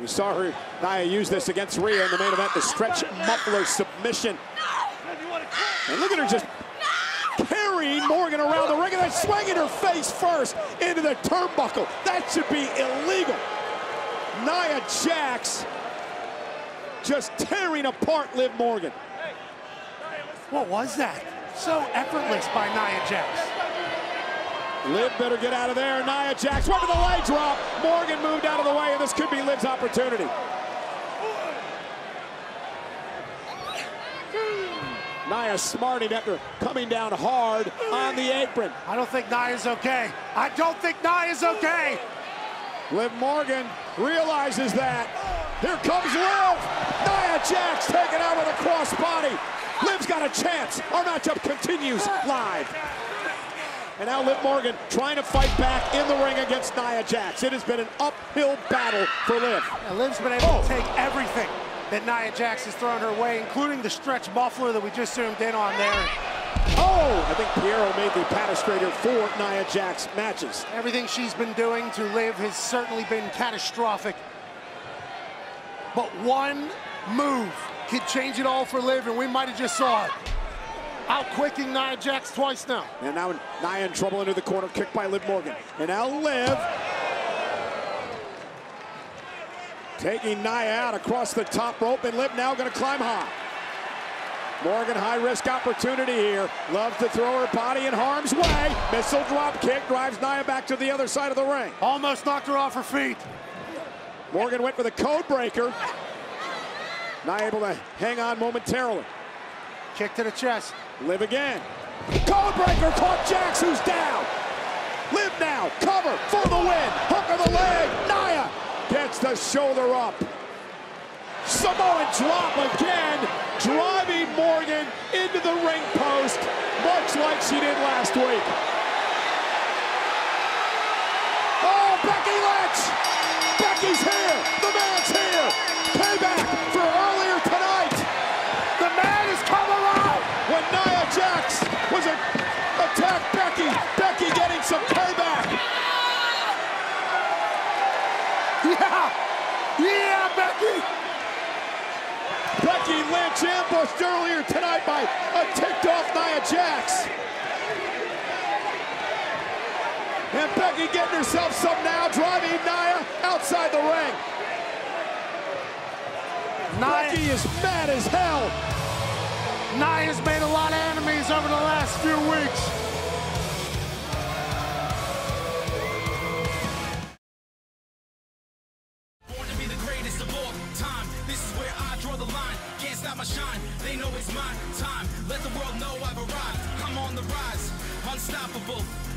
You saw her, Nia, use this against Rhea in the main event, the stretch muffler submission. And look at her just carrying Morgan around the ring and then swinging her face first into the turnbuckle. That should be illegal. Nia Jax just tearing apart Liv Morgan. What was that? So effortless by Nia Jax. Liv better get out of there. Nia Jax went to the leg drop. Morgan moved out of the way, and this could be Liv's opportunity. Nia smarting after coming down hard on the apron. I don't think Nia's okay. I don't think Nia's okay. Liv Morgan realizes that. Here comes Liv. Nia Jax taken out with a crossbody. Liv's got a chance. Our matchup continues live. And now Liv Morgan trying to fight back in the ring against Nia Jax. It has been an uphill battle for Liv. And Liv's been able to take everything that Nia Jax has thrown her way, including the stretch muffler that we just zoomed in on there. Oh! I think Piero made the patastrator for Nia Jax matches. Everything she's been doing to Liv has certainly been catastrophic. But one move could change it all for Liv, and we might have just saw it. Out-quicking Nia Jax twice now. And now Nia in trouble into the corner, kicked by Liv Morgan. And now Liv taking Nia out across the top rope, and Liv now gonna climb high. Morgan, high-risk opportunity here. Loves to throw her body in harm's way. Missile drop kick drives Nia back to the other side of the ring. Almost knocked her off her feet. Morgan went for the code breaker. Nia able to hang on momentarily. Kick to the chest. Liv again. Codebreaker caught Jax, who's down. Liv now, cover for the win. Hook of the leg. Nia gets the shoulder up. Samoan drop again, driving Morgan into the ring post, much like she did last week. Oh, Becky Lynch. Becky's here. The man's here. Payback for earlier tonight. The man is coming. When Nia Jax was attacked Becky getting some payback. Yeah! Yeah, Becky! Becky Lynch ambushed earlier tonight by a ticked-off Nia Jax. And Becky getting herself some now, driving Nia outside the ring. Becky is mad as hell. Nia's made a lot of enemies over the last few weeks. Born to be the greatest of all time. This is where I draw the line. Can't stop my shine. They know it's my time. Let the world know I've arrived.